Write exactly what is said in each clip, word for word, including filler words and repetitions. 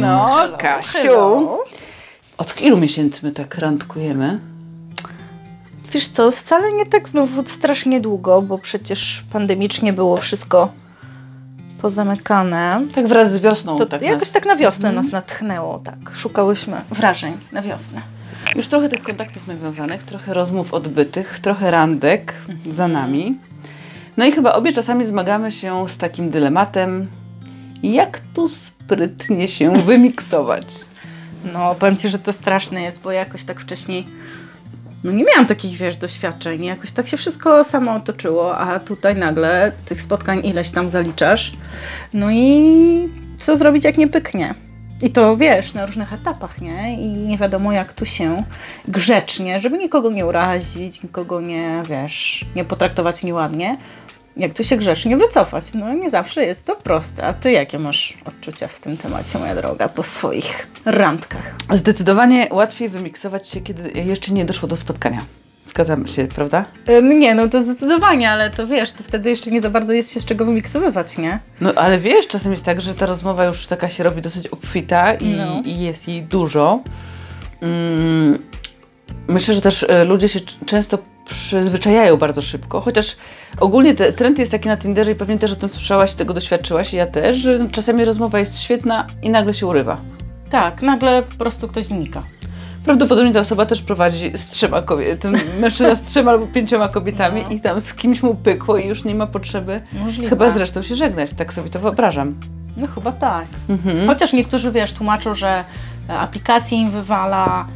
No, hello, Kasiu. Hello. Od ilu miesięcy my tak randkujemy? Wiesz co, wcale nie tak znowu strasznie długo, bo przecież pandemicznie było wszystko pozamykane. Tak wraz z wiosną. To tak jakoś na... tak na wiosnę mm. nas natchnęło, tak. Szukałyśmy wrażeń na wiosnę. Już trochę tych kontaktów nawiązanych, trochę rozmów odbytych, trochę randek mm. za nami. No i chyba obie czasami zmagamy się z takim dylematem, jak tu sprytnie się wymiksować. No, powiem Ci, że to straszne jest, bo jakoś tak wcześniej no nie miałam takich, wiesz, doświadczeń. Jakoś tak się wszystko samo otoczyło, a tutaj nagle tych spotkań ileś tam zaliczasz. No i co zrobić, jak nie pyknie? I to, wiesz, na różnych etapach, nie? I nie wiadomo, jak tu się grzecznie, żeby nikogo nie urazić, nikogo nie, wiesz, nie potraktować nieładnie. Jak tu się grzecznie wycofać? No nie zawsze jest to proste. A Ty jakie masz odczucia w tym temacie, moja droga, po swoich randkach? Zdecydowanie łatwiej wymiksować się, kiedy jeszcze nie doszło do spotkania. Zgadzamy się, prawda? Nie, no to zdecydowanie, ale to wiesz, to wtedy jeszcze nie za bardzo jest się z czego wymiksowywać, nie? No ale wiesz, czasem jest tak, że ta rozmowa już taka się robi dosyć obfita i, no. i jest jej dużo. Mm, myślę, że też ludzie się często przyzwyczajają bardzo szybko, chociaż ogólnie te, trend jest taki na Tinderze i pewnie też o tym słyszałaś, tego doświadczyłaś i ja też, że czasami rozmowa jest świetna i nagle się urywa. Tak, nagle po prostu ktoś znika. Prawdopodobnie ta osoba też prowadzi z trzema kobietami, ten mężczyzna z trzema albo pięcioma kobietami no. i tam z kimś mu pykło i już nie ma potrzeby Możliwe. chyba zresztą się żegnać, tak sobie to wyobrażam. No chyba tak. Mhm. Chociaż niektórzy, wiesz, tłumaczą, że aplikacja im wywala,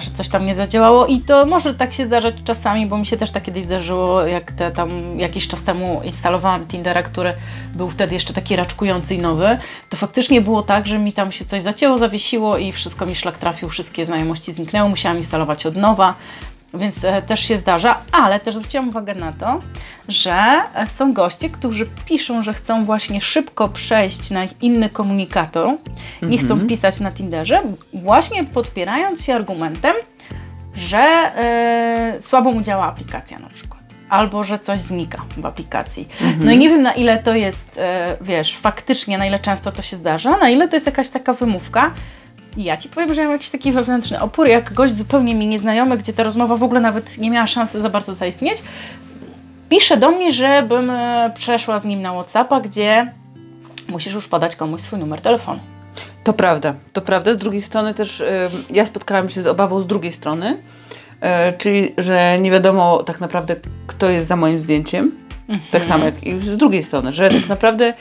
Ee, że coś tam nie zadziałało i to może tak się zdarzać czasami, bo mi się też tak kiedyś zdarzyło, jak te tam jakiś czas temu instalowałam Tindera, który był wtedy jeszcze taki raczkujący i nowy, to faktycznie było tak, że mi tam się coś zacięło, zawiesiło i wszystko mi szlak trafił, wszystkie znajomości zniknęły, musiałam instalować od nowa, więc e, też się zdarza, ale też zwróciłam uwagę na to, że są goście, którzy piszą, że chcą właśnie szybko przejść na inny komunikator, nie mm-hmm. chcą pisać na Tinderze, właśnie podpierając się argumentem, że y, słabo mu działa aplikacja na przykład, albo że coś znika w aplikacji. Mm-hmm. No i nie wiem, na ile to jest, y, wiesz, faktycznie, na ile często to się zdarza, na ile to jest jakaś taka wymówka. Ja Ci powiem, że ja mam jakiś taki wewnętrzny opór, jak gość zupełnie mi nieznajomy, gdzie ta rozmowa w ogóle nawet nie miała szansy za bardzo zaistnieć, pisze do mnie, żebym przeszła z nim na WhatsAppa, gdzie musisz już podać komuś swój numer telefonu. To prawda, to prawda. Z drugiej strony też y, ja spotkałam się z obawą z drugiej strony, y, czyli że nie wiadomo tak naprawdę, kto jest za moim zdjęciem. Mhm. Tak samo jak i z drugiej strony, że tak naprawdę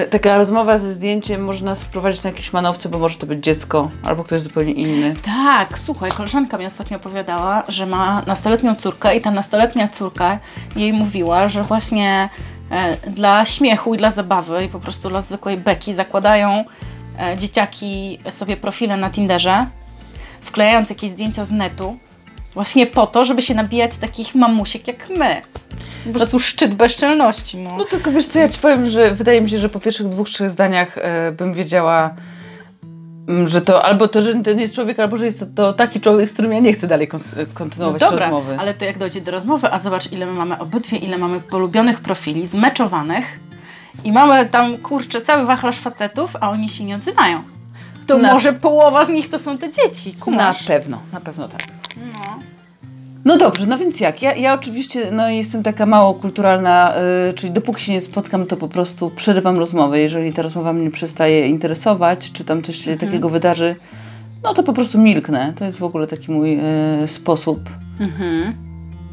Yy, taka rozmowa ze zdjęciem można sprowadzić na jakieś manowce, bo może to być dziecko albo ktoś zupełnie inny. Tak, słuchaj, koleżanka mi ostatnio opowiadała, że ma nastoletnią córkę i ta nastoletnia córka jej mówiła, że właśnie e, dla śmiechu i dla zabawy i po prostu dla zwykłej beki zakładają e, dzieciaki sobie profile na Tinderze, wklejając jakieś zdjęcia z netu właśnie po to, żeby się nabijać z takich mamusiek jak my. Po prostu szczyt bezczelności. No. no tylko wiesz co, ja Ci powiem, że wydaje mi się, że po pierwszych dwóch, trzech zdaniach e, bym wiedziała, m, że to albo to, że to nie jest człowiek, albo że jest to, to taki człowiek, z którym ja nie chcę dalej kon- kontynuować no dobra, rozmowy. Ale to jak dojdzie do rozmowy, a zobacz ile my mamy obydwie, ile mamy polubionych profili, zmeczowanych i mamy tam, kurczę, cały wachlarz facetów, a oni się nie odzywają. To na... może połowa z nich to są te dzieci, kumasz? Na pewno, na pewno tak. No. No dobrze, no więc jak? Ja, ja oczywiście no, jestem taka mało kulturalna, yy, czyli dopóki się nie spotkam, to po prostu przerywam rozmowę. Jeżeli ta rozmowa mnie przestaje interesować, czy tam coś się mhm. takiego wydarzy, no to po prostu milknę. To jest w ogóle taki mój yy, sposób. Mhm.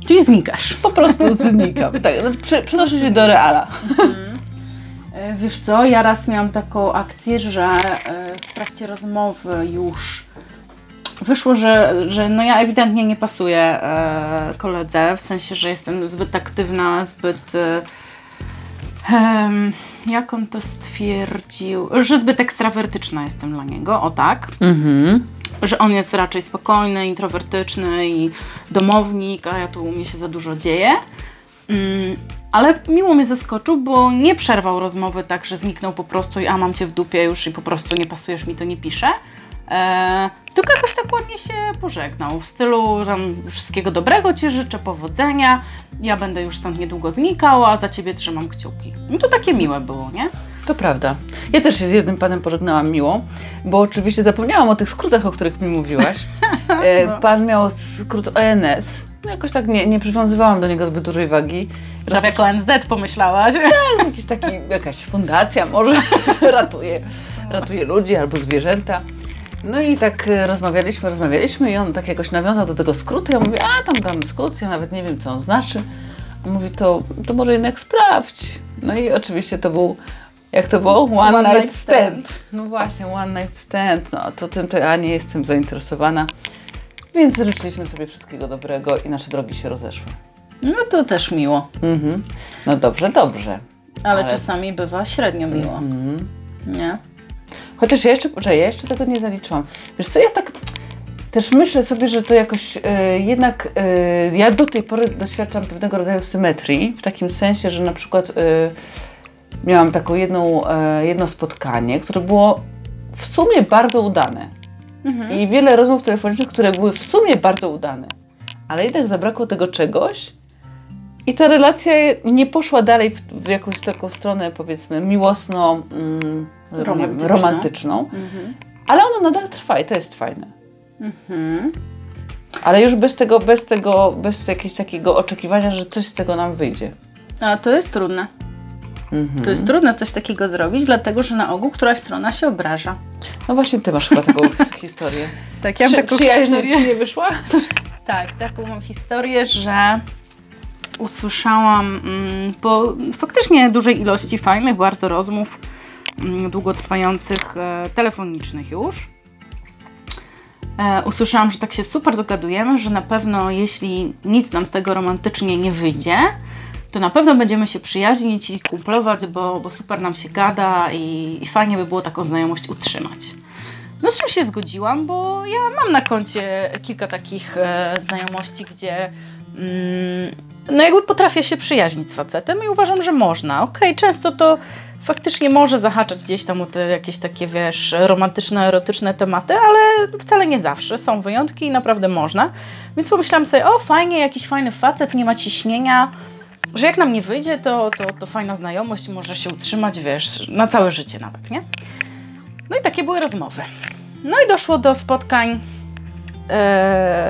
Czyli znikasz. Po prostu znikam. Tak, no, przy, przenoszę się do reala. Mhm. Yy, wiesz co, ja raz miałam taką akcję, że yy, w trakcie rozmowy już wyszło, że, że no ja ewidentnie nie pasuję e, koledze, w sensie, że jestem zbyt aktywna, zbyt... E, em, jak on to stwierdził? Że zbyt ekstrawertyczna jestem dla niego, o tak. Mm-hmm. Że on jest raczej spokojny, introwertyczny i domownik, a ja tu u mnie się za dużo dzieje. Mm, ale miło mnie zaskoczył, bo nie przerwał rozmowy tak, że zniknął po prostu i a mam Cię w dupie już i po prostu nie pasujesz mi, to nie piszę. E, Tylko jakoś tak ładnie się pożegnał, w stylu tam wszystkiego dobrego Ci życzę, powodzenia, ja będę już stąd niedługo znikała, za Ciebie trzymam kciuki. No to takie miłe było, nie? To prawda. Ja też się z jednym panem pożegnałam miło, bo oczywiście zapomniałam o tych skrótach, o których mi mówiłaś. No. Pan miał skrót O N S, no jakoś tak nie, nie przywiązywałam do niego zbyt dużej wagi. Prawie jako O N Z pomyślałaś. Tak, jakiś taki, jakaś fundacja może ratuje, ratuje ludzi albo zwierzęta. No i tak rozmawialiśmy, rozmawialiśmy i on tak jakoś nawiązał do tego skrótu. Ja mówię, a tam tam skrót, ja nawet nie wiem, co on znaczy. On mówi, to, to może jednak sprawdź. No i oczywiście to był, jak to było? One, one night stand. stand. No właśnie, one night stand. No to tym to ja nie jestem zainteresowana. Więc życzyliśmy sobie wszystkiego dobrego i nasze drogi się rozeszły. No to też miło. Mhm. No dobrze, dobrze. Ale, Ale... czasami bywa średnio miło. Mhm. Nie? Chociaż ja jeszcze, że ja jeszcze tego nie zaliczyłam. Wiesz co, ja tak też myślę sobie, że to jakoś e, jednak e, ja do tej pory doświadczam pewnego rodzaju symetrii, w takim sensie, że na przykład e, miałam taką jedną, e, jedno spotkanie, które było w sumie bardzo udane. Mhm. I wiele rozmów telefonicznych, które były w sumie bardzo udane, ale jednak zabrakło tego czegoś i ta relacja nie poszła dalej w, w jakąś taką stronę, powiedzmy, miłosną, mm, romantyczną, romantyczną mhm. ale ona nadal trwa i to jest fajne. Mhm. Ale już bez tego, bez tego, bez jakiegoś takiego oczekiwania, że coś z tego nam wyjdzie. A to jest trudne. Mhm. To jest trudne coś takiego zrobić, dlatego że na ogół któraś strona się obraża. No właśnie, ty masz chyba taką historię. Tak, ja mam taką historię. Czy nie wyszła? Tak, taką mam historię, że usłyszałam mm, po faktycznie dużej ilości fajnych bardzo rozmów, długotrwających, e, telefonicznych już. E, usłyszałam, że tak się super dogadujemy, że na pewno jeśli nic nam z tego romantycznie nie wyjdzie, to na pewno będziemy się przyjaźnić i kumplować, bo, bo super nam się gada i, i fajnie by było taką znajomość utrzymać. No z czym się zgodziłam, bo ja mam na koncie kilka takich e, znajomości, gdzie mm, no jakby potrafię się przyjaźnić z facetem i uważam, że można. Okej, często to faktycznie może zahaczać gdzieś tam o te jakieś takie, wiesz, romantyczne, erotyczne tematy, ale wcale nie zawsze. Są wyjątki i naprawdę można. Więc pomyślałam sobie, o fajnie, jakiś fajny facet, nie ma ciśnienia, że jak nam nie wyjdzie, to, to, to fajna znajomość może się utrzymać, wiesz, na całe życie nawet, nie? No i takie były rozmowy. No i doszło do spotkań yy,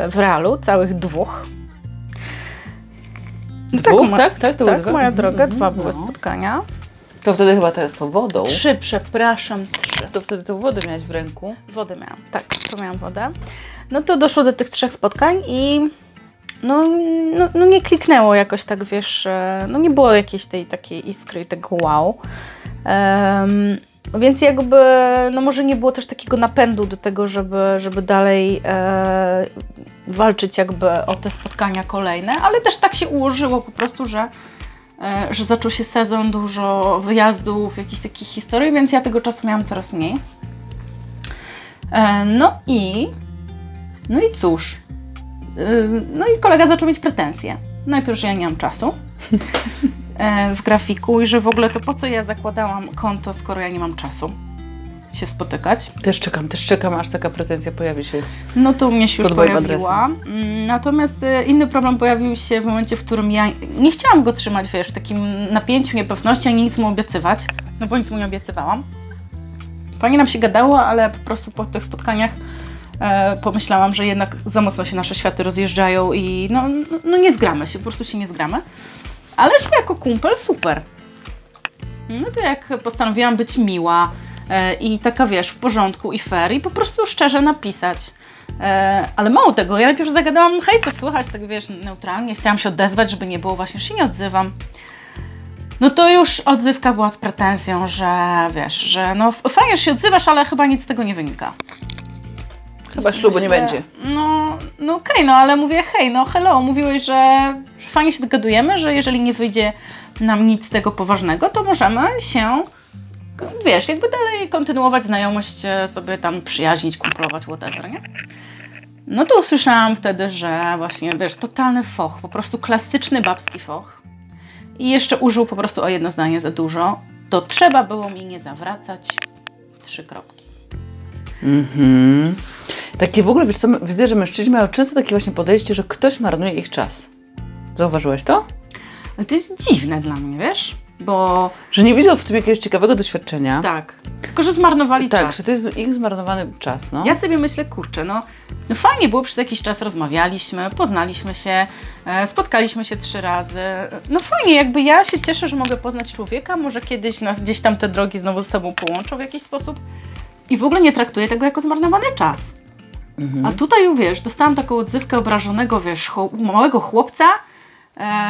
w realu, całych dwóch. Dwóch, tak? Tak, tak, to tak moja dwa. droga, dwa no. były spotkania. To wtedy chyba to jest to wodą. Trzy, przepraszam, trzy. To wtedy tą wodę miałaś w ręku? Wodę miałam, tak, to miałam wodę. No to doszło do tych trzech spotkań i no, no, no nie kliknęło jakoś tak, wiesz, no nie było jakiejś tej takiej iskry i tego wow. Um, więc jakby, no może nie było też takiego napędu do tego, żeby, żeby dalej e, walczyć jakby o te spotkania kolejne, ale też tak się ułożyło po prostu, że że zaczął się sezon, dużo wyjazdów, jakichś takich historii, więc ja tego czasu miałam coraz mniej. No i... No i cóż. No i kolega zaczął mieć pretensje. Najpierw, że ja nie mam czasu w grafiku i że w ogóle to po co ja zakładałam konto, skoro ja nie mam czasu się spotykać. Też czekam, też czekam, aż taka pretensja pojawi się. No to u mnie się już pojawiła. Adresem. Natomiast inny problem pojawił się w momencie, w którym ja nie chciałam go trzymać, wiesz, w takim napięciu, niepewności, ani nic mu obiecywać, no bo nic mu nie obiecywałam. Fajnie nam się gadało, ale po prostu po tych spotkaniach e, pomyślałam, że jednak za mocno się nasze światy rozjeżdżają i no, no, no nie zgramy się, po prostu się nie zgramy. Ale że jako kumpel super. No to jak postanowiłam być miła, i taka, wiesz, w porządku i fair i po prostu szczerze napisać. E, ale mało tego, ja najpierw zagadałam, hej, co słychać, tak, wiesz, neutralnie, chciałam się odezwać, żeby nie było właśnie, że się nie odzywam. No to już odzywka była z pretensją, że wiesz, że no fajnie, że się odzywasz, ale chyba nic z tego nie wynika. Chyba ślubu nie będzie. No, no okej, okay, no ale mówię, hej, no hello, mówiłeś, że, że fajnie się dogadujemy, że jeżeli nie wyjdzie nam nic z tego poważnego, to możemy się... wiesz, jakby dalej kontynuować znajomość, sobie tam przyjaźnić, kumplować, whatever, nie? No to usłyszałam wtedy, że właśnie, wiesz, totalny foch, po prostu klasyczny babski foch. I jeszcze użył po prostu o jedno zdanie za dużo. To trzeba było mi nie zawracać. Trzy kropki. Mhm. Takie w ogóle, wiesz co, widzę, że mężczyźni mają często takie właśnie podejście, że ktoś marnuje ich czas. Zauważyłaś to? Ale to jest dziwne dla mnie, wiesz? Bo... Że nie widział w tym jakiegoś ciekawego doświadczenia. Tak. Tylko, że zmarnowali tak, czas. Tak, że to jest ich zmarnowany czas, no. Ja sobie myślę, kurczę, no, no fajnie było, przez jakiś czas rozmawialiśmy, poznaliśmy się, e, spotkaliśmy się trzy razy. No fajnie, jakby ja się cieszę, że mogę poznać człowieka, może kiedyś nas gdzieś tam te drogi znowu ze sobą połączą w jakiś sposób. I w ogóle nie traktuję tego jako zmarnowany czas. Mhm. A tutaj, wiesz, dostałam taką odzywkę obrażonego, wiesz, ho- małego chłopca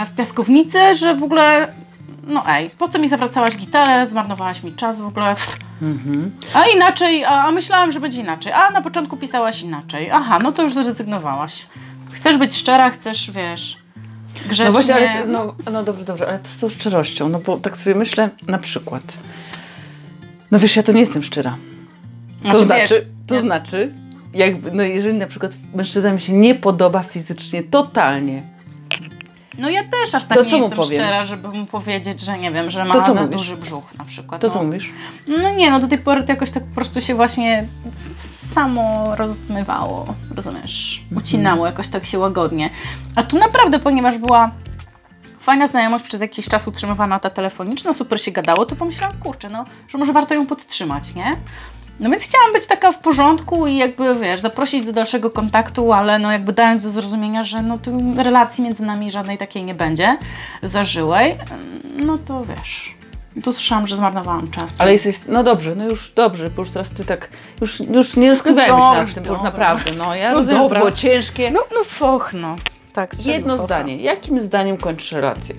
e, w piaskownicy, że w ogóle... No ej, po co mi zawracałaś gitarę, zmarnowałaś mi czas w ogóle, mm-hmm. a inaczej, a, a myślałam, że będzie inaczej, a na początku pisałaś inaczej, aha, no to już zrezygnowałaś. Chcesz być szczera, chcesz, wiesz, grzecznie. No właśnie, ale, no, no dobrze, dobrze, ale to z tą szczerością, no bo tak sobie myślę, na przykład, no wiesz, ja to nie jestem szczera. To znaczy, znaczy wiesz, to nie. znaczy, jakby, no jeżeli na przykład mężczyzna mi się nie podoba fizycznie, totalnie, no ja też aż tak to nie jestem powiem? szczera, żeby mu powiedzieć, że nie wiem, że ma to, za mówisz? duży brzuch na przykład. To no. co mówisz? No nie, no do tej pory to jakoś tak po prostu się właśnie samo rozmywało, rozumiesz? Ucinało jakoś tak się łagodnie. A tu naprawdę, ponieważ była fajna znajomość, przez jakiś czas utrzymywana ta telefoniczna, super się gadało, to pomyślałam, kurczę, no, że może warto ją podtrzymać, nie? No więc chciałam być taka w porządku i jakby, wiesz, zaprosić do dalszego kontaktu, ale no jakby dając do zrozumienia, że no tu relacji między nami żadnej takiej nie będzie zażyłej, no to wiesz, to słyszałam, że zmarnowałam czas. Ale jesteś, no dobrze, no już dobrze, bo już teraz ty tak, już, już nie rozkrywajmy się nad tym, bo już naprawdę, no ja no rozumiem, dobra. Było ciężkie. No, no foch, no. Tak, jedno focha. Zdanie, jakim zdaniem kończysz relację?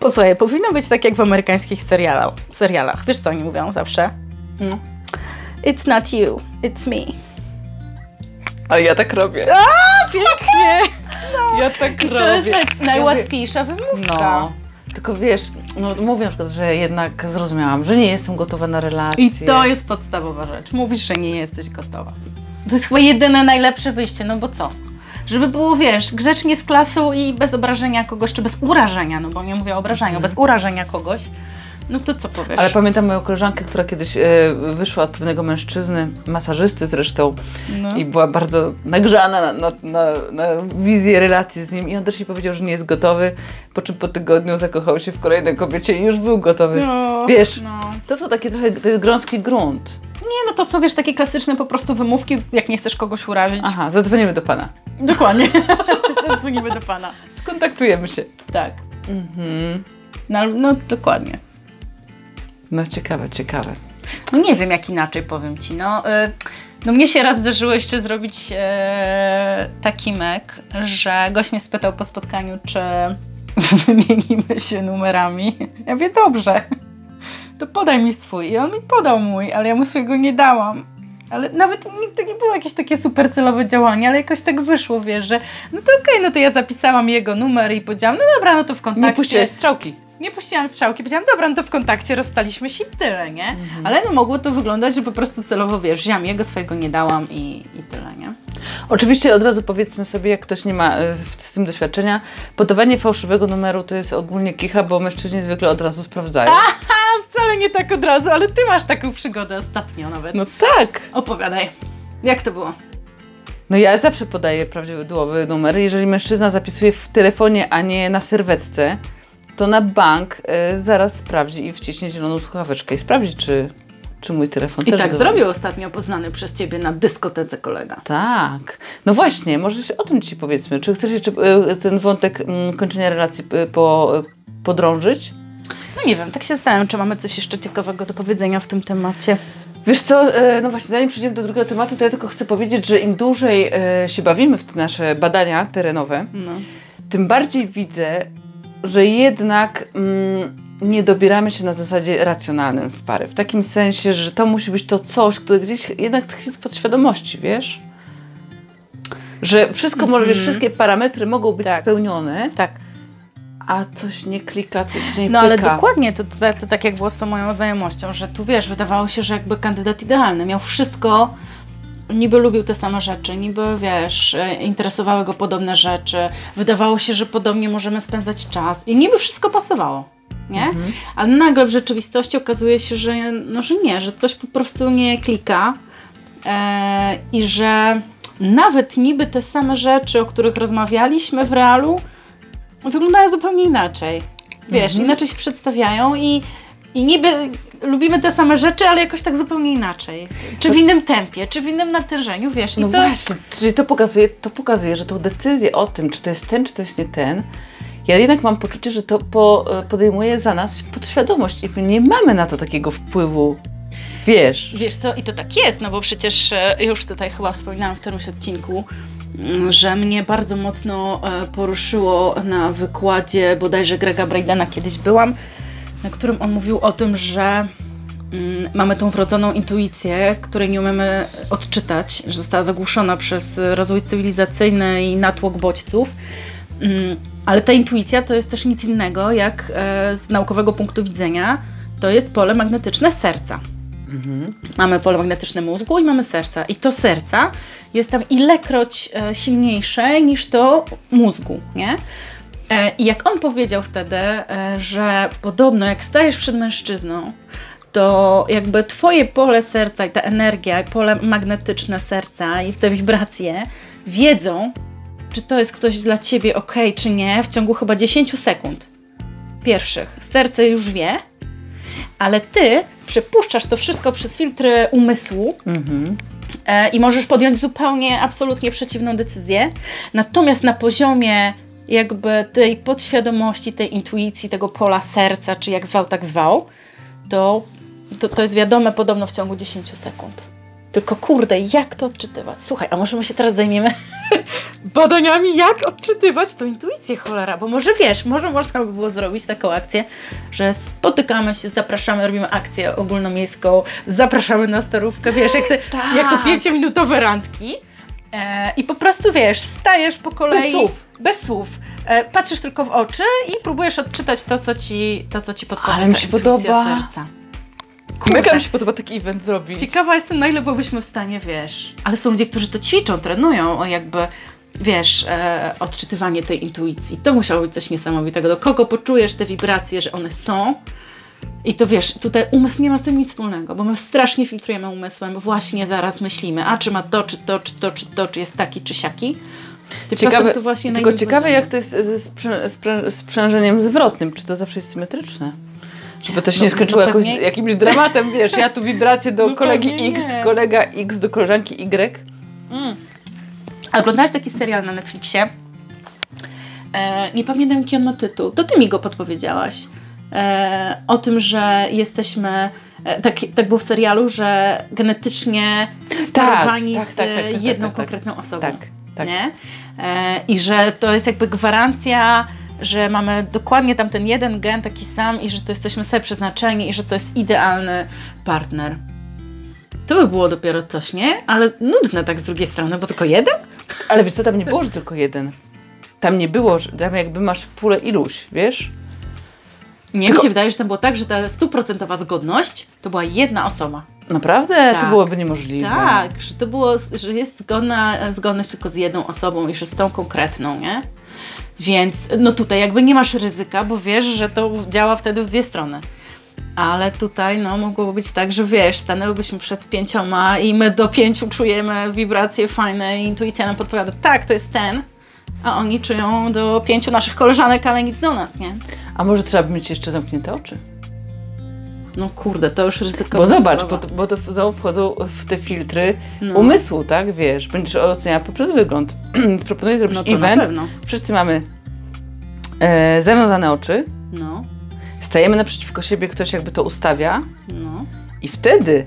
Posłuchaj, powinno być tak jak w amerykańskich serialach, serialach. Wiesz co oni mówią zawsze? No. It's not you, it's me. Ale ja tak robię. A, pięknie! No. Ja tak robię. To jest naj- najłatwiejsza wymówka. No. Tylko wiesz, no, mówię na przykład, że jednak zrozumiałam, że nie jestem gotowa na relację. I to jest podstawowa rzecz. Mówisz, że nie jesteś gotowa. To jest chyba jedyne najlepsze wyjście, no bo co? Żeby było, wiesz, grzecznie z klasą i bez obrażenia kogoś, czy bez urażenia, no bo nie mówię o obrażeniu, hmm. bez urażenia kogoś. No to co powiesz? Ale pamiętam moją koleżankę, która kiedyś e, wyszła od pewnego mężczyzny, masażysty zresztą, no. i była bardzo nagrzana na, na, na, na wizję relacji z nim i on też jej powiedział, że nie jest gotowy, po czym po tygodniu zakochał się w kolejnej kobiecie i już był gotowy. No, wiesz, no. to są takie trochę, to jest grząski grunt. Nie, no to są, wiesz, takie klasyczne po prostu wymówki, jak nie chcesz kogoś urazić. Aha, zadzwonimy do pana. Dokładnie, zadzwonimy do pana. Skontaktujemy się. Tak. Mhm. No, no dokładnie. No ciekawe, ciekawe. No nie wiem jak inaczej powiem Ci, no, y, no mnie się raz zdarzyło jeszcze zrobić y, taki mek, że gość mnie spytał po spotkaniu, czy wymienimy się numerami. Ja mówię, dobrze, to podaj mi swój i on mi podał mój, ale ja mu swojego nie dałam. Ale nawet to nie było jakieś takie super celowe działanie, ale jakoś tak wyszło, wiesz, że no to okej, okay, no to ja zapisałam jego numer i powiedziałam, no dobra, no to w kontakcie. Nie puściłeś strzałki. Nie puściłam strzałki, powiedziałam, dobra, no to w kontakcie rozstaliśmy się i tyle, nie? Mhm. Ale no mogło to wyglądać, że po prostu celowo, wiesz, wziąłam jego, swojego nie dałam i, i tyle, nie? Oczywiście od razu powiedzmy sobie, jak ktoś nie ma y, z tym doświadczenia, podawanie fałszywego numeru to jest ogólnie kicha, bo mężczyźni zwykle od razu sprawdzają. Aha, wcale nie tak od razu, ale ty masz taką przygodę ostatnio nawet. No tak. Opowiadaj, jak to było? No ja zawsze podaję prawidłowy numer, jeżeli mężczyzna zapisuje w telefonie, a nie na serwetce, to na bank y, zaraz sprawdzi i wciśnie zieloną słuchaweczkę i sprawdzi, czy, czy mój telefon I też... I tak zrobił zdobył. Ostatnio poznany przez Ciebie na dyskotece kolega. Tak. No właśnie, może się o tym Ci powiedzmy. Czy chcesz jeszcze y, ten wątek y, kończenia relacji y, po, y, podrążyć? No nie wiem, tak się zastanawiam, czy mamy coś jeszcze ciekawego do powiedzenia w tym temacie. Wiesz co, y, no właśnie, zanim przejdziemy do drugiego tematu, to ja tylko chcę powiedzieć, że im dłużej y, się bawimy w te nasze badania terenowe, no. tym bardziej widzę, że jednak mm, nie dobieramy się na zasadzie racjonalnym w pary. W takim sensie, że to musi być to coś, które gdzieś jednak tkwi w podświadomości, wiesz? Że wszystko mm-hmm. może, wiesz, wszystkie parametry mogą być tak. spełnione, tak. a coś nie klika, coś nie no, pyka. No ale dokładnie, to, to, to tak jak było z tą moją znajomością, że tu wiesz, wydawało się, że jakby kandydat idealny miał wszystko, niby lubił te same rzeczy, niby, wiesz, interesowały go podobne rzeczy, wydawało się, że podobnie możemy spędzać czas i niby wszystko pasowało, nie? Mhm. Ale nagle w rzeczywistości okazuje się, że, no, że nie, że coś po prostu nie klika e, i że nawet niby te same rzeczy, o których rozmawialiśmy w realu, wyglądają zupełnie inaczej. Wiesz, mhm. inaczej się przedstawiają i, i niby lubimy te same rzeczy, ale jakoś tak zupełnie inaczej. Czy w innym tempie, czy w innym natężeniu, wiesz. No i to... właśnie, czyli to pokazuje, to pokazuje, że tą decyzję o tym, czy to jest ten, czy to jest nie ten, ja jednak mam poczucie, że to po, podejmuje za nas podświadomość i my nie mamy na to takiego wpływu. Wiesz. Wiesz co, i to tak jest, no bo przecież już tutaj chyba wspominałam w którymś odcinku, że mnie bardzo mocno poruszyło na wykładzie bodajże Grega Bradena kiedyś byłam, na którym on mówił o tym, że mm, mamy tą wrodzoną intuicję, której nie umiemy odczytać, że została zagłuszona przez rozwój cywilizacyjny i natłok bodźców. Mm, ale ta intuicja to jest też nic innego, jak e, z naukowego punktu widzenia to jest pole magnetyczne serca. Mhm. Mamy pole magnetyczne mózgu i mamy serca. I to serca jest tam ilekroć e, silniejsze niż to mózgu, nie? I jak on powiedział wtedy, że podobno jak stajesz przed mężczyzną, to jakby twoje pole serca i ta energia, i pole magnetyczne serca i te wibracje wiedzą, czy to jest ktoś dla ciebie okej, czy nie, w ciągu chyba dziesięciu sekund pierwszych. Serce już wie, ale ty przepuszczasz to wszystko przez filtry umysłu, mhm. i możesz podjąć zupełnie, absolutnie przeciwną decyzję. Natomiast na poziomie jakby tej podświadomości, tej intuicji, tego pola serca, czy jak zwał, tak zwał, to, to, to jest wiadome podobno w ciągu dziesięciu sekund. Tylko kurde, jak to odczytywać? Słuchaj, a może my się teraz zajmiemy badaniami, jak odczytywać tą intuicję, cholera, bo może wiesz, może można by było zrobić taką akcję, że spotykamy się, zapraszamy, robimy akcję ogólnomiejską, zapraszamy na starówkę, wiesz, jak te, tak. jak te pięciominutowe randki. I po prostu, wiesz, stajesz po kolei, bez słów, bez słów. E, patrzysz tylko w oczy i próbujesz odczytać to, co ci, to, co ci podpowiada. Ale mi się podoba. Serca. Mega mi się podoba taki event zrobić. Ciekawa jestem, na ile byłybyśmy w stanie, wiesz. Ale są ludzie, którzy to ćwiczą, trenują, jakby, wiesz, e, odczytywanie tej intuicji. To musiało być coś niesamowitego. Do kogo poczujesz te wibracje, że one są. I to wiesz, tutaj umysł nie ma z tym nic wspólnego, bo my strasznie filtrujemy umysłem, właśnie zaraz myślimy, a czy ma to, czy to, czy to, czy to, czy jest taki, czy siaki. Ciekawe, to właśnie tylko ciekawe jak to jest ze sprzę, sprzę, sprzężeniem zwrotnym, czy to zawsze jest symetryczne. Żeby to się no, nie skończyło no, jakoś, jakimś dramatem, wiesz, ja tu wibrację do no, kolegi X, nie. kolega X do koleżanki Y. Mm. A oglądałaś taki serial na Netflixie, e, nie pamiętam jaki on ma tytuł, to ty mi go podpowiedziałaś. E, o tym, że jesteśmy, e, tak, tak było w serialu, że genetycznie sparowani tak, tak, tak, tak, tak, z jedną tak, tak, konkretną tak, osobą. Tak, tak. Nie? E, I że to jest jakby gwarancja, że mamy dokładnie tam ten jeden gen taki sam i że to jesteśmy sobie przeznaczeni i że to jest idealny partner. To by było dopiero coś, nie? Ale nudne tak z drugiej strony, bo tylko jeden? Ale wiesz co, tam nie było, że tylko jeden. Tam nie było, że tam jakby masz pulę iluś, wiesz? Nie, tylko... mi się wydaje, że tam było tak, że ta stuprocentowa zgodność to była jedna osoba. Naprawdę? Tak. To byłoby niemożliwe. Tak, że to było, że jest zgodna, zgodność tylko z jedną osobą i że z tą konkretną, nie? Więc no tutaj jakby nie masz ryzyka, bo wiesz, że to działa wtedy w dwie strony. Ale tutaj no mogłoby być tak, że wiesz, stanęłybyśmy przed pięcioma i my do pięciu czujemy wibracje fajne i intuicja nam podpowiada, tak, to jest ten. A oni czują do pięciu naszych koleżanek, ale nic do nas, nie? A może trzeba by mieć jeszcze zamknięte oczy? No kurde, to już ryzykowne. Bo zobacz, bo to, bo to wchodzą w te filtry no. umysłu, tak? Wiesz, będziesz oceniała poprzez wygląd. Proponuję zrobić no event. Wszyscy mamy e, zawiązane oczy. No. Stajemy naprzeciwko siebie, ktoś jakby to ustawia. No. I wtedy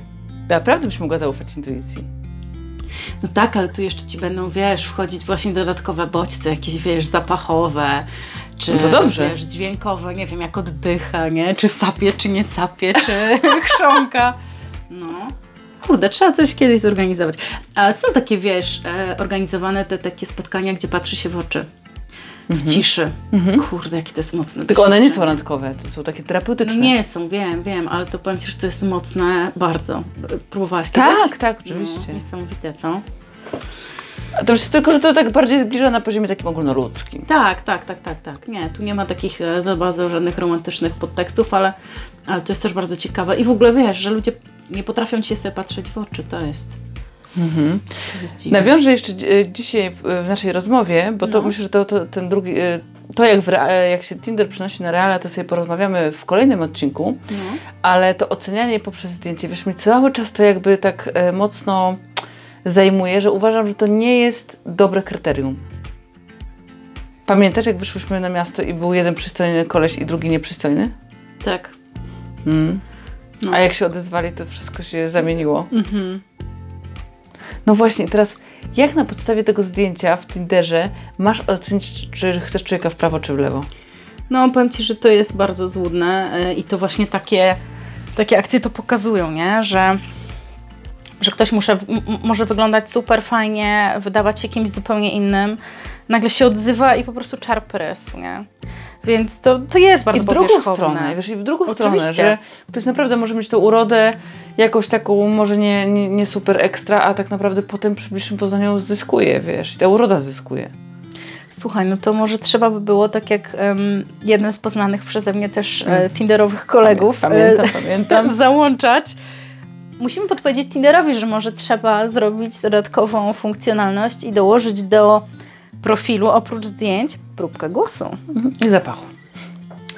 naprawdę byś mogła zaufać intuicji. No tak, ale tu jeszcze ci będą, wiesz, wchodzić właśnie dodatkowe bodźce, jakieś, wiesz, zapachowe, czy no to dobrze. Wiesz, dźwiękowe, nie wiem, jak oddycha, nie? Czy sapie, czy nie sapie, czy chrząka. No, kurde, trzeba coś kiedyś zorganizować. A są takie, wiesz, organizowane te takie spotkania, gdzie patrzy się w oczy. W mhm. ciszy. Mhm. Kurde, jakie to jest mocne. Tylko one nie są randkowe, to są takie terapeutyczne. No nie są, wiem, wiem, ale to powiem Ci, że to jest mocne bardzo. Próbowałaś kiedyś? Tak, tak, oczywiście. No, niesamowite, co? A to już tylko, że to tak bardziej zbliża na poziomie takim ogólnoludzkim. Tak, tak, tak, tak, tak. Nie, tu nie ma takich za bardzo żadnych romantycznych podtekstów, ale, ale to jest też bardzo ciekawe. I w ogóle wiesz, że ludzie nie potrafią Ci się sobie patrzeć w oczy, to jest... Mhm. Nawiążę jeszcze dzisiaj w naszej rozmowie, bo to no. myślę, że to, to ten drugi, to jak, w rea- jak się Tinder przenosi na reala, to sobie porozmawiamy w kolejnym odcinku, no. ale to ocenianie poprzez zdjęcie, wiesz, mi cały czas to jakby tak mocno zajmuje, że uważam, że to nie jest dobre kryterium. Pamiętasz, jak wyszłyśmy na miasto i był jeden przystojny koleś i drugi nieprzystojny? Tak. Hmm. No. A jak się odezwali, to wszystko się zamieniło. Mhm. No właśnie, teraz jak na podstawie tego zdjęcia w Tinderze masz ocenić, czy chcesz człowieka w prawo, czy w lewo? No, powiem Ci, że to jest bardzo złudne i to właśnie takie, takie akcje to pokazują, nie? Że, że ktoś muszę, m- może wyglądać super fajnie, wydawać się kimś zupełnie innym, nagle się odzywa i po prostu czarpy rys, nie? Więc to, to jest bardzo powierzchowne. I w drugą stronę, wiesz, i w drugą Oczywiście. stronę, że ktoś naprawdę może mieć tą urodę jakąś taką, może nie, nie, nie super ekstra, a tak naprawdę potem przy bliższym poznaniu zyskuje, wiesz, i ta uroda zyskuje. Słuchaj, no to może trzeba by było, tak jak um, jeden z poznanych przeze mnie też hmm. e, tinderowych kolegów pamiętam, e, pamiętam. załączać. Musimy podpowiedzieć Tinderowi, że może trzeba zrobić dodatkową funkcjonalność i dołożyć do profilu, oprócz zdjęć, próbkę głosu. Mhm. I zapachu.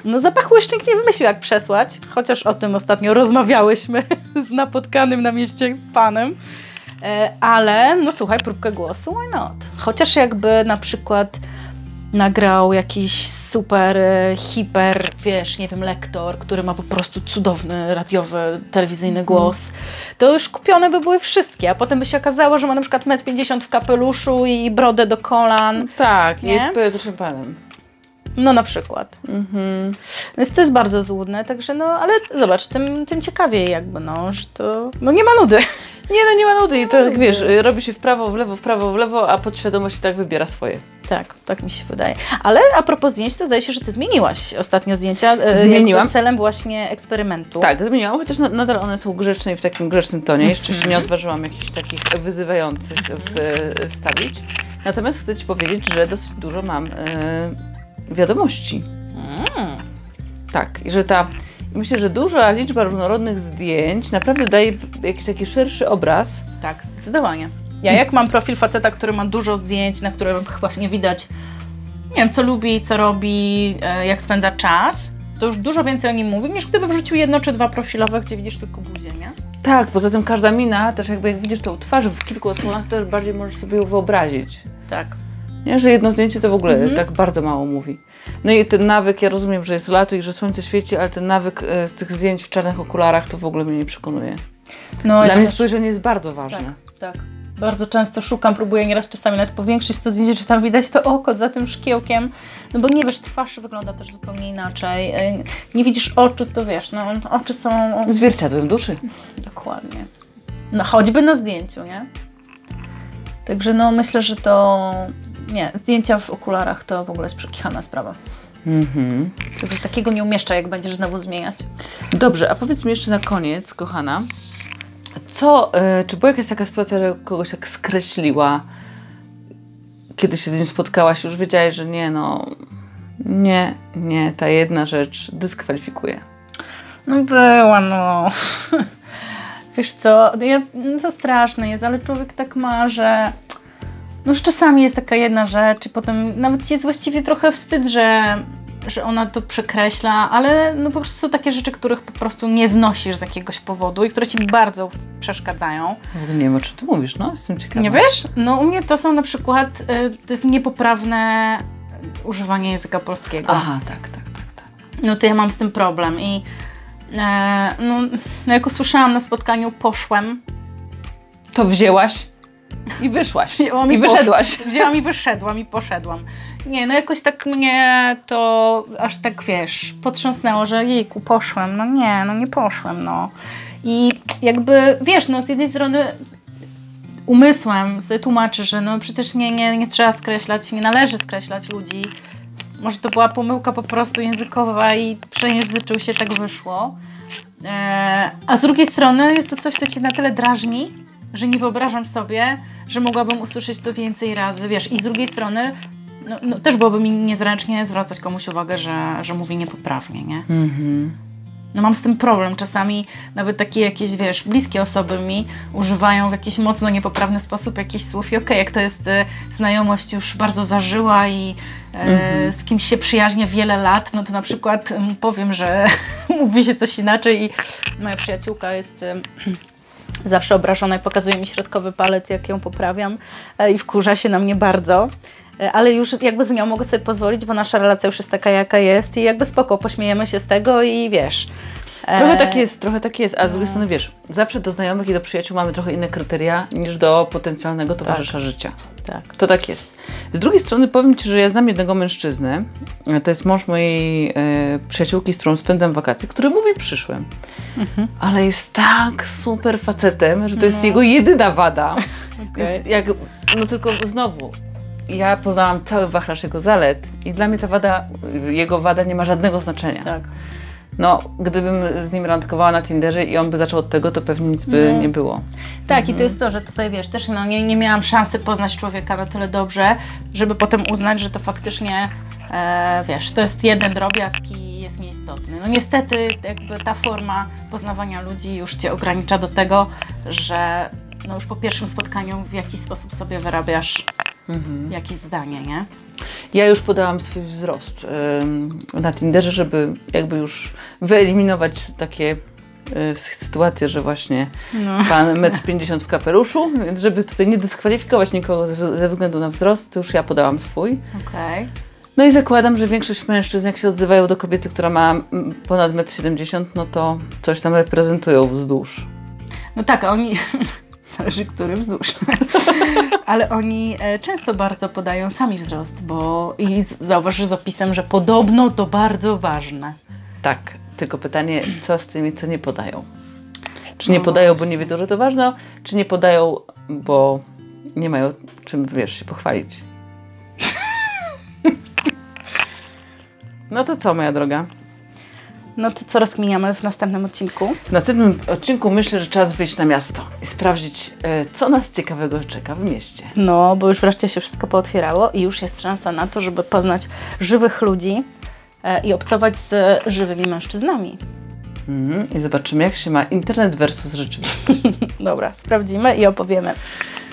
No zapachu jeszcze nikt nie wymyślił, jak przesłać, chociaż o tym ostatnio rozmawiałyśmy z napotkanym na mieście panem. E, ale no słuchaj, próbkę głosu, why not? Chociaż jakby na przykład nagrał jakiś super, hiper, wiesz, nie wiem, lektor, który ma po prostu cudowny, radiowy, telewizyjny głos, to już kupione by były wszystkie, a potem by się okazało, że ma na przykład metr pięćdziesiąt w kapeluszu i brodę do kolan. Tak, nie? Jest pojętym panem. No na przykład. Mhm. Więc to jest bardzo złudne, także no, ale zobacz, tym, tym ciekawiej jakby, no, że to, no nie ma nudy. Nie, no nie ma nudy i to, tak, wiesz, robi się w prawo, w lewo, w prawo, w lewo, a podświadomość tak wybiera swoje. Tak, tak mi się wydaje. Ale a propos zdjęć, to zdaje się, że ty zmieniłaś ostatnio zdjęcia. Zmieniłam. Celem właśnie eksperymentu. Tak, zmieniłam, chociaż nadal one są grzeczne i w takim grzecznym tonie. Jeszcze się nie odważyłam jakichś takich wyzywających wstawić. Natomiast chcę ci powiedzieć, że dosyć dużo mam yy, wiadomości. Mm. Tak, i że ta... Myślę, że duża liczba różnorodnych zdjęć naprawdę daje jakiś taki szerszy obraz. Tak, zdecydowanie. Ja jak mam profil faceta, który ma dużo zdjęć, na których właśnie widać, nie wiem, co lubi, co robi, jak spędza czas, to już dużo więcej o nim mówi, niż gdyby wrzucił jedno czy dwa profilowe, gdzie widzisz tylko buzię, nie? Tak, poza tym każda mina, też jakby jak widzisz tą twarz w kilku odsłonach, też bardziej możesz sobie ją wyobrazić. Tak. Nie, że jedno zdjęcie to w ogóle mhm. tak bardzo mało mówi. No i ten nawyk, ja rozumiem, że jest lato i że słońce świeci, ale ten nawyk e, z tych zdjęć w czarnych okularach to w ogóle mnie nie przekonuje. No, Dla mnie też... spojrzenie jest bardzo ważne. Tak, tak. Bardzo często szukam, próbuję nieraz czasami nawet powiększyć to zdjęcie, czy tam widać to oko za tym szkiełkiem, no bo nie wiesz, twarz wygląda też zupełnie inaczej. Nie widzisz oczu, to wiesz, no oczy są... Zwierciadłem duszy. Dokładnie. No choćby na zdjęciu, nie? Także no myślę, że to... Nie, zdjęcia w okularach to w ogóle jest przekichana sprawa. Mhm. Takiego nie umieszcza, jak będziesz znowu zmieniać. Dobrze, a powiedz mi jeszcze na koniec, kochana, co, y, czy była jakaś taka sytuacja, że kogoś tak skreśliła, kiedy się z nim spotkałaś, już wiedziałaś, że nie, no, nie, nie, ta jedna rzecz dyskwalifikuje. No była, no. Wiesz co, ja, no to straszne jest, ale człowiek tak ma, że... No już czasami jest taka jedna rzecz i potem nawet jest właściwie trochę wstyd, że, że ona to przekreśla, ale no po prostu są takie rzeczy, których po prostu nie znosisz z jakiegoś powodu i które ci bardzo przeszkadzają. W ogóle nie wiem, o czym ty mówisz, no jestem ciekawa. Nie wiesz? No u mnie to są na przykład, to jest niepoprawne używanie języka polskiego. Aha, tak, tak, tak, tak. No to ja mam z tym problem i e, no, no jak usłyszałam na spotkaniu poszłem. To wzięłaś? I wyszłaś. Wzięłam I wyszedłaś. Posz... Wzięłam i wyszedłam i poszedłam. Nie, no jakoś tak mnie to aż tak, wiesz, potrząsnęło, że jejku, poszłem. No nie, no nie poszłem, no. I jakby, wiesz, no z jednej strony umysłem sobie tłumaczy, że no przecież nie, nie, nie trzeba skreślać, nie należy skreślać ludzi. Może to była pomyłka po prostu językowa i przejęzyczył się, tak wyszło. Eee, a z drugiej strony jest to coś, co cię na tyle drażni, że nie wyobrażam sobie, że mogłabym usłyszeć to więcej razy, wiesz, i z drugiej strony no, no, też byłoby mi niezręcznie zwracać komuś uwagę, że, że mówi niepoprawnie, nie? Mhm. No mam z tym problem. Czasami nawet takie jakieś, wiesz, bliskie osoby mi używają w jakiś mocno niepoprawny sposób jakichś słów i okej, okay, jak to jest e, znajomość już bardzo zażyła i e, mm-hmm. z kimś się przyjaźnię wiele lat, no to na przykład m, powiem, że mówi się coś inaczej i moja przyjaciółka jest... E, zawsze obrażona i pokazuje mi środkowy palec, jak ją poprawiam i wkurza się na mnie bardzo, ale już jakby z nią mogę sobie pozwolić, bo nasza relacja już jest taka, jaka jest i jakby spoko, pośmiejemy się z tego i wiesz. Trochę tak jest, trochę tak jest, a z drugiej strony wiesz, zawsze do znajomych i do przyjaciół mamy trochę inne kryteria niż do potencjalnego towarzysza tak. życia. Tak. To tak jest. Z drugiej strony powiem Ci, że ja znam jednego mężczyznę, to jest mąż mojej e, przyjaciółki, z którą spędzam wakacje, który mówi przyszłym, mhm. ale jest tak super facetem, że to jest no. jego jedyna wada. Okay. Więc jak, no tylko znowu, ja poznałam cały wachlarz jego zalet i dla mnie ta wada, jego wada nie ma żadnego znaczenia. Tak. No, gdybym z nim randkowała na Tinderze i on by zaczął od tego, to pewnie nic by mm. nie było. Tak, mhm. i to jest to, że tutaj wiesz, też no, nie, nie miałam szansy poznać człowieka na tyle dobrze, żeby potem uznać, że to faktycznie, e, wiesz, to jest jeden drobiazg i jest nieistotny. No niestety jakby ta forma poznawania ludzi już Cię ogranicza do tego, że no, już po pierwszym spotkaniu w jakiś sposób sobie wyrabiasz mhm. jakieś zdanie, nie? Ja już podałam swój wzrost yy, na Tinderze, żeby jakby już wyeliminować takie yy, sytuacje, że właśnie no. pan metr pięćdziesiąt w kapeluszu, więc żeby tutaj nie dyskwalifikować nikogo ze, ze względu na wzrost, to już ja podałam swój. Okay. No i zakładam, że większość mężczyzn, jak się odzywają do kobiety, która ma ponad metr siedemdziesiąt, no to coś tam reprezentują wzdłuż. No tak, oni... Zależy, który wzdłuż. Ale oni często bardzo podają sami wzrost, bo i zauważysz z opisem, że podobno to bardzo ważne. Tak, tylko pytanie, co z tymi, co nie podają? Czy nie podają, bo nie wiedzą, że to ważne, czy nie podają, bo nie mają czym, wiesz, się pochwalić? No to co, moja droga? No to co rozkminiamy w następnym odcinku? W następnym odcinku myślę, że czas wyjść na miasto i sprawdzić, co nas ciekawego czeka w mieście. No, bo już wreszcie się wszystko pootwierało i już jest szansa na to, żeby poznać żywych ludzi i obcować z żywymi mężczyznami. Mm, I zobaczymy, jak się ma internet versus rzeczywistość. Dobra, sprawdzimy i opowiemy.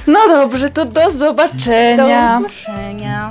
No dobrze, to do zobaczenia. Do usłyszenia.